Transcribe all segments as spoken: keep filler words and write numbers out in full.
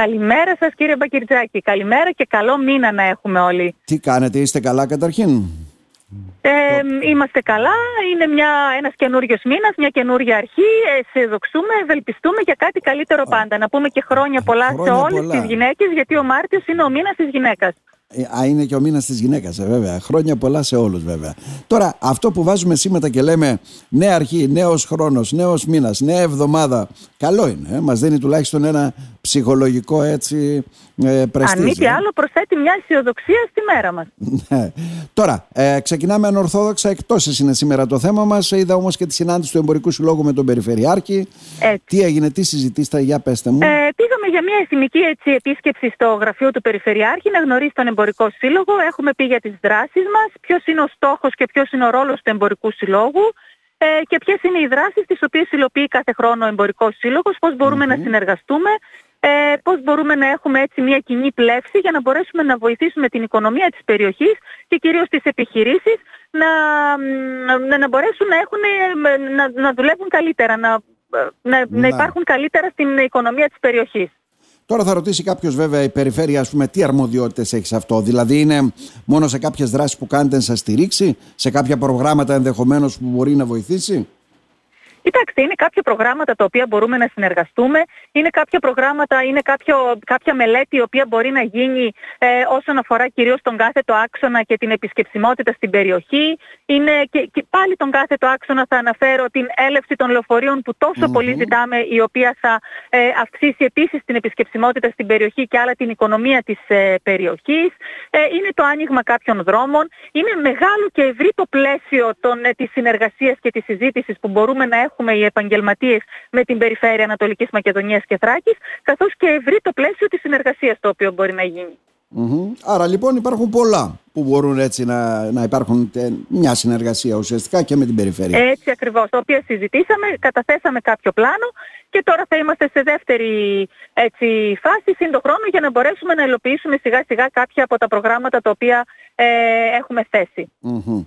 Καλημέρα σας κύριε Μπακιρτζάκη. Καλημέρα και καλό μήνα να έχουμε όλοι. Τι κάνετε, είστε καλά καταρχήν? Ε, το... Είμαστε καλά, είναι μια, ένας καινούριος μήνας, μια καινούρια αρχή. Ε, Συνδοξούμε, ευελπιστούμε για κάτι καλύτερο πάντα. Α, να πούμε και χρόνια πολλά χρόνια σε όλες πολλά. τις γυναίκες, γιατί ο Μάρτιος είναι ο μήνας της γυναίκας. Α, είναι και ο μήνας της γυναίκας, βέβαια. Χρόνια πολλά σε όλους, βέβαια. Τώρα, αυτό που βάζουμε σήματα και λέμε νέα αρχή, νέος χρόνος, νέος μήνας, νέα εβδομάδα, καλό είναι. Ε? Μας δίνει τουλάχιστον ένα ψυχολογικό έτσι ε, πρεστίζ. Αν μη τι άλλο, προσθέτει μια αισιοδοξία στη μέρα μας. Τώρα, ε, ξεκινάμε ανορθόδοξα, εκτόσεις είναι σήμερα το θέμα μας. Είδα όμως και τη συνάντηση του Εμπορικού Συλλόγου με τον Περιφερειάρχη. Έτσι. Τι έγινε, τι συζητήσατε, για πέστε μου. Ε, πήγαμε για μια εθνική έτσι, επίσκεψη στο γραφείο του Περιφερειάρχη να γνωρίσει τον Εμπορικό Σύλλογο. Έχουμε πει για τις δράσεις μας, ποιος είναι ο στόχος και ποιος είναι ο ρόλος του Εμπορικού Συλλόγου. Και ποιες είναι οι δράσεις τις οποίες υλοποιεί κάθε χρόνο ο Εμπορικός Σύλλογος, πώς μπορούμε mm-hmm. να συνεργαστούμε, πώς μπορούμε να έχουμε έτσι μια κοινή πλεύση για να μπορέσουμε να βοηθήσουμε την οικονομία της περιοχής και κυρίως τις επιχειρήσεις να, να, να μπορέσουν να, έχουν, να, να δουλεύουν καλύτερα, να, να, να υπάρχουν καλύτερα στην οικονομία της περιοχής. Τώρα θα ρωτήσει κάποιος βέβαια η περιφέρεια, ας πούμε, τι αρμοδιότητες έχει σε αυτό. Δηλαδή είναι μόνο σε κάποιες δράσεις που κάνετε να σας στηρίξει, σε κάποια προγράμματα ενδεχομένως που μπορεί να βοηθήσει. Κοιτάξτε, είναι κάποια προγράμματα τα οποία μπορούμε να συνεργαστούμε, είναι κάποια προγράμματα, είναι κάποιο, κάποια μελέτη η οποία μπορεί να γίνει ε, όσον αφορά κυρίως τον κάθετο άξονα και την επισκεψιμότητα στην περιοχή. Είναι και, και πάλι τον κάθετο άξονα θα αναφέρω την έλευση των λεωφορείων που τόσο mm-hmm. πολύ ζητάμε, η οποία θα ε, αυξήσει επίσης την επισκεψιμότητα στην περιοχή και άλλα την οικονομία της ε, περιοχής. Ε, είναι το άνοιγμα κάποιων δρόμων. Είναι μεγάλο και ευρύ το πλαίσιο των, ε, της συνεργασίας και της συζήτησης που μπορούμε να έχουμε. Έχουμε οι επαγγελματίες με την Περιφέρεια Ανατολικής Μακεδονίας και Θράκης, καθώς και ευρύ το πλαίσιο της συνεργασίας το οποίο μπορεί να γίνει. Mm-hmm. Άρα λοιπόν υπάρχουν πολλά που μπορούν έτσι να, να υπάρχουν μια συνεργασία ουσιαστικά και με την Περιφέρεια. Έτσι ακριβώς, το οποίο συζητήσαμε, καταθέσαμε κάποιο πλάνο και τώρα θα είμαστε σε δεύτερη έτσι, φάση σύντο χρόνο για να μπορέσουμε να υλοποιήσουμε σιγά σιγά κάποια από τα προγράμματα τα οποία ε, έχουμε θέσει. Mm-hmm.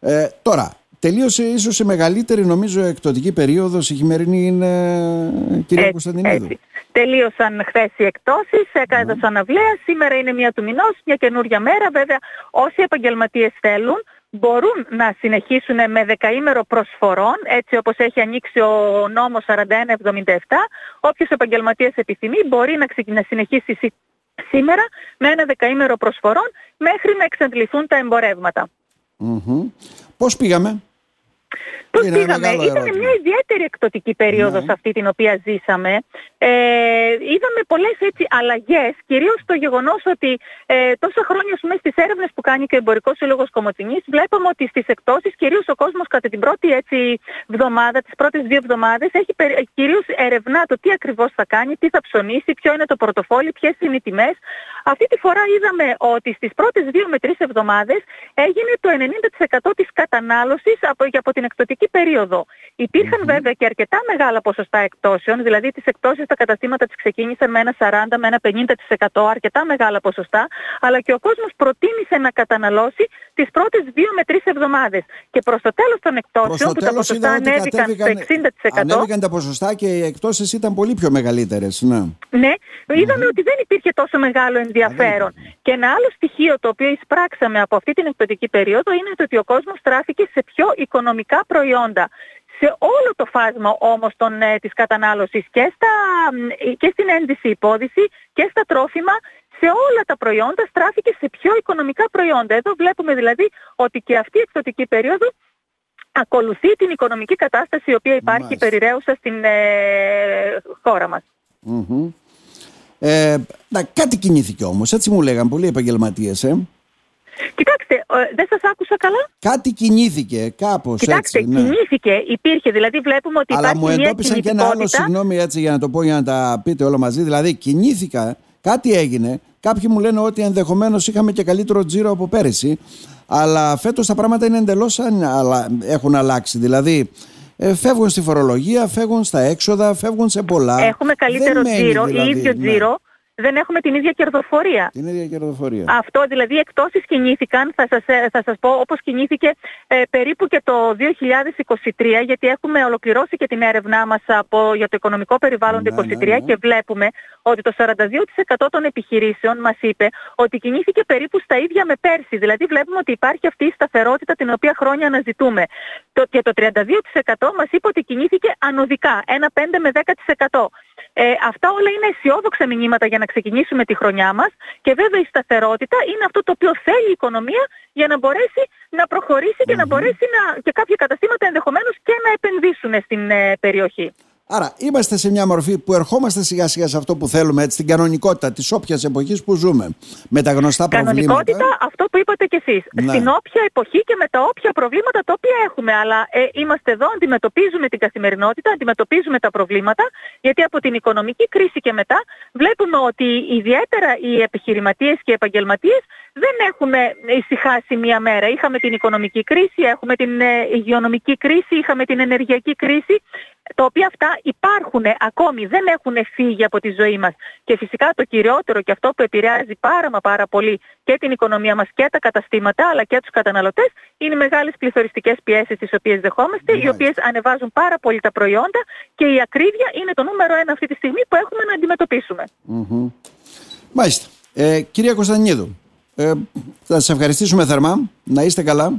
ε, τώρα... Τελείωσε ίσως η μεγαλύτερη νομίζω εκτοτική περίοδος, η χειμερινή είναι, κυρία Κωνσταντινίδου. Τελείωσαν χθες οι εκτόσεις, έδωσαν mm. αυλαία, σήμερα είναι μία του μηνός, μια καινούρια μέρα. Βέβαια όσοι επαγγελματίες θέλουν μπορούν να συνεχίσουν με δεκαήμερο προσφορών, έτσι όπως έχει ανοίξει ο νόμος σαράντα ένα εβδομήντα επτά. Όποιος επαγγελματίας επιθυμεί μπορεί να συνεχίσει σήμερα με ένα δεκαήμερο προσφορών μέχρι να εξαντληθούν τα εμπορεύματα. Mm-hmm. Πώς πήγαμε? Πώς είναι πήγαμε. Ήταν μια ιδιαίτερη εκτοτική περίοδος ναι. αυτή την οποία ζήσαμε. Ε, είδαμε πολλές έτσι, αλλαγές, κυρίως το γεγονός ότι ε, τόσα χρόνια σούμε, στις έρευνες που κάνει και ο Εμπορικός Σύλλογος Κωμοτσινής βλέπαμε ότι στις εκτόσεις κυρίως ο κόσμος κατά την πρώτη έτσι, βδομάδα, τις πρώτες δύο εβδομάδες έχει κυρίως ερευνά το τι ακριβώς θα κάνει, τι θα ψωνίσει, ποιο είναι το πορτοφόλι, ποιες είναι οι τιμές. Αυτή τη φορά είδαμε ότι στις πρώτες δύο με τρεις εβδομάδες έγινε το ενενήντα τοις εκατό της κατανάλωσης από, από την εκτοτική περίοδο. Υπήρχαν mm-hmm. βέβαια και αρκετά μεγάλα ποσοστά εκτόσεων, δηλαδή τις εκτόσεις τα καταστήματα τις ξεκίνησαν με ένα σαράντα τοις εκατό με ένα πενήντα τοις εκατό, αρκετά μεγάλα ποσοστά, αλλά και ο κόσμος προτίμησε να καταναλώσει τις πρώτες δύο με τρεις εβδομάδες. Και προς το τέλος των εκτόσεων, που τα ποσοστά ανέβηκαν κατέβηκαν, στο εξήντα τοις εκατό. Ανέβηκαν τα ποσοστά και οι εκτόσεις ήταν πολύ πιο μεγαλύτερες. Ναι, ναι είδαμε mm-hmm. ότι δεν υπήρχε τόσο μεγάλο ενδιαφέρον. Mm-hmm. Και ένα άλλο στοιχείο το οποίο εισπράξαμε από αυτή την εκτοτική περίοδο είναι ότι ο κόσμος στράφηκε σε πιο οικονομικά προϊόντα. Σε όλο το φάσμα όμως των, ε, της κατανάλωσης και, στα, και στην ένδυση υπόδηση και στα τρόφιμα, σε όλα τα προϊόντα στράφηκε σε πιο οικονομικά προϊόντα. Εδώ βλέπουμε δηλαδή ότι και αυτή η εκτοτική περίοδο ακολουθεί την οικονομική κατάσταση η οποία υπάρχει Μάλιστα. περιραίουσα στην ε, χώρα μας. Mm-hmm. Ε, να, κάτι κινήθηκε όμως, έτσι μου λέγαν πολλοί επαγγελματίες, ε. Κοιτάξτε, δεν σας άκουσα καλά. Κάτι κινήθηκε, κάπως Κοιτάξτε, έτσι. Κοιτάξτε, κινήθηκε, ναι. υπήρχε, δηλαδή βλέπουμε ότι Αλλά υπάρχει μια κινητικότητα. Αλλά μου εντόπισαν και ένα άλλο, συγγνώμη έτσι για να το πω, για να τα πείτε όλα μαζί, δηλαδή κινήθηκα, κάτι έγινε, κάποιοι μου λένε ότι ενδεχομένως είχαμε και καλύτερο τζίρο από πέρυσι, αλλά φέτος τα πράγματα είναι εντελώς αλλά έχουν αλλάξει, δηλαδή... Φεύγουν στη φορολογία, φεύγουν στα έξοδα, φεύγουν σε πολλά. Έχουμε καλύτερο τζίρο, δηλαδή, ίδιο τζίρο. Ναι. δεν έχουμε την ίδια κερδοφορία. Την ίδια κερδοφορία. Αυτό δηλαδή εκ τόσης κινήθηκαν, θα σας, θα σας πω, όπως κινήθηκε ε, περίπου και το δύο χιλιάδες είκοσι τρία, γιατί έχουμε ολοκληρώσει και την έρευνά μας από, για το οικονομικό περιβάλλον ναι, του είκοσι τρία ναι, ναι. και βλέπουμε ότι το σαράντα δύο τοις εκατό των επιχειρήσεων μας είπε ότι κινήθηκε περίπου στα ίδια με πέρσι. Δηλαδή βλέπουμε ότι υπάρχει αυτή η σταθερότητα την οποία χρόνια αναζητούμε. Το, και το τριάντα δύο τοις εκατό μας είπε ότι κινήθηκε ανωδικά, ένα πέντε με δέκα τοις εκατό. Ε, αυτά όλα είναι αισιόδοξα μηνύματα για να ξεκινήσουμε τη χρονιά μας και βέβαια η σταθερότητα είναι αυτό το οποίο θέλει η οικονομία για να μπορέσει να προχωρήσει και mm-hmm. να μπορέσει να, και κάποια καταστήματα ενδεχομένως και να επενδύσουν στην ε, περιοχή. Άρα είμαστε σε μια μορφή που ερχόμαστε σιγά σιγά σε αυτό που θέλουμε, έτσι, την κανονικότητα της όποιας εποχής που ζούμε, με τα γνωστά προβλήματα. Κανονικότητα, αυτό που είπατε κι εσείς, ναι. στην όποια εποχή και με τα όποια προβλήματα τα οποία έχουμε, αλλά ε, είμαστε εδώ, αντιμετωπίζουμε την καθημερινότητα, αντιμετωπίζουμε τα προβλήματα, γιατί από την οικονομική κρίση και μετά βλέπουμε ότι ιδιαίτερα οι επιχειρηματίες και οι επαγγελματίες δεν έχουμε ησυχάσει μία μέρα. Είχαμε την οικονομική κρίση, έχουμε την υγειονομική κρίση, είχαμε την ενεργειακή κρίση, τα οποία αυτά υπάρχουν ακόμη, δεν έχουν φύγει από τη ζωή μας. Και φυσικά το κυριότερο και αυτό που επηρεάζει πάρα μα πάρα πολύ και την οικονομία μας και τα καταστήματα, αλλά και τους καταναλωτές, είναι οι μεγάλες πληθωριστικές πιέσεις τις οποίες δεχόμαστε, yeah. οι οποίες ανεβάζουν πάρα πολύ τα προϊόντα και η ακρίβεια είναι το νούμερο ένα αυτή τη στιγμή που έχουμε να αντιμετωπίσουμε. Mm-hmm. Μάλιστα. Ε, κυρία Κωνσταντινίδου, Ε, θα σας ευχαριστήσουμε θερμά. Να είστε καλά.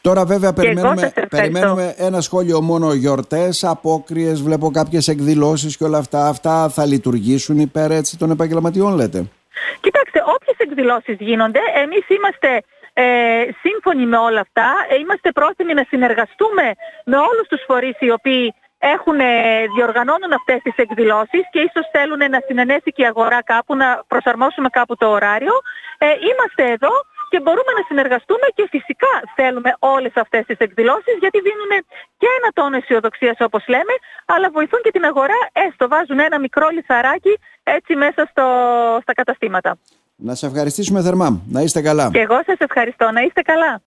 Τώρα βέβαια περιμένουμε, περιμένουμε ένα σχόλιο μόνο. Γιορτές, απόκριες, βλέπω κάποιες εκδηλώσεις και όλα αυτά. Αυτά θα λειτουργήσουν υπέρ έτσι των επαγγελματιών, λέτε? Κοιτάξτε, όποιες εκδηλώσεις γίνονται, εμείς είμαστε ε, σύμφωνοι με όλα αυτά. Είμαστε πρόθυμοι να συνεργαστούμε με όλους τους φορείς οι οποίοι έχουν, διοργανώνουν αυτές τις εκδηλώσεις και ίσως θέλουν να συνενέσει και η αγορά κάπου, να προσαρμόσουμε κάπου το ωράριο. Ε, είμαστε εδώ και μπορούμε να συνεργαστούμε και φυσικά θέλουμε όλες αυτές τις εκδηλώσεις, γιατί δίνουν και ένα τόνο αισιοδοξίας όπως λέμε, αλλά βοηθούν και την αγορά, έστω βάζουν ένα μικρό λιθαράκι έτσι μέσα στο, στα καταστήματα. Να σας ευχαριστήσουμε θερμά. Να είστε καλά. Και εγώ σας ευχαριστώ. Να είστε καλά.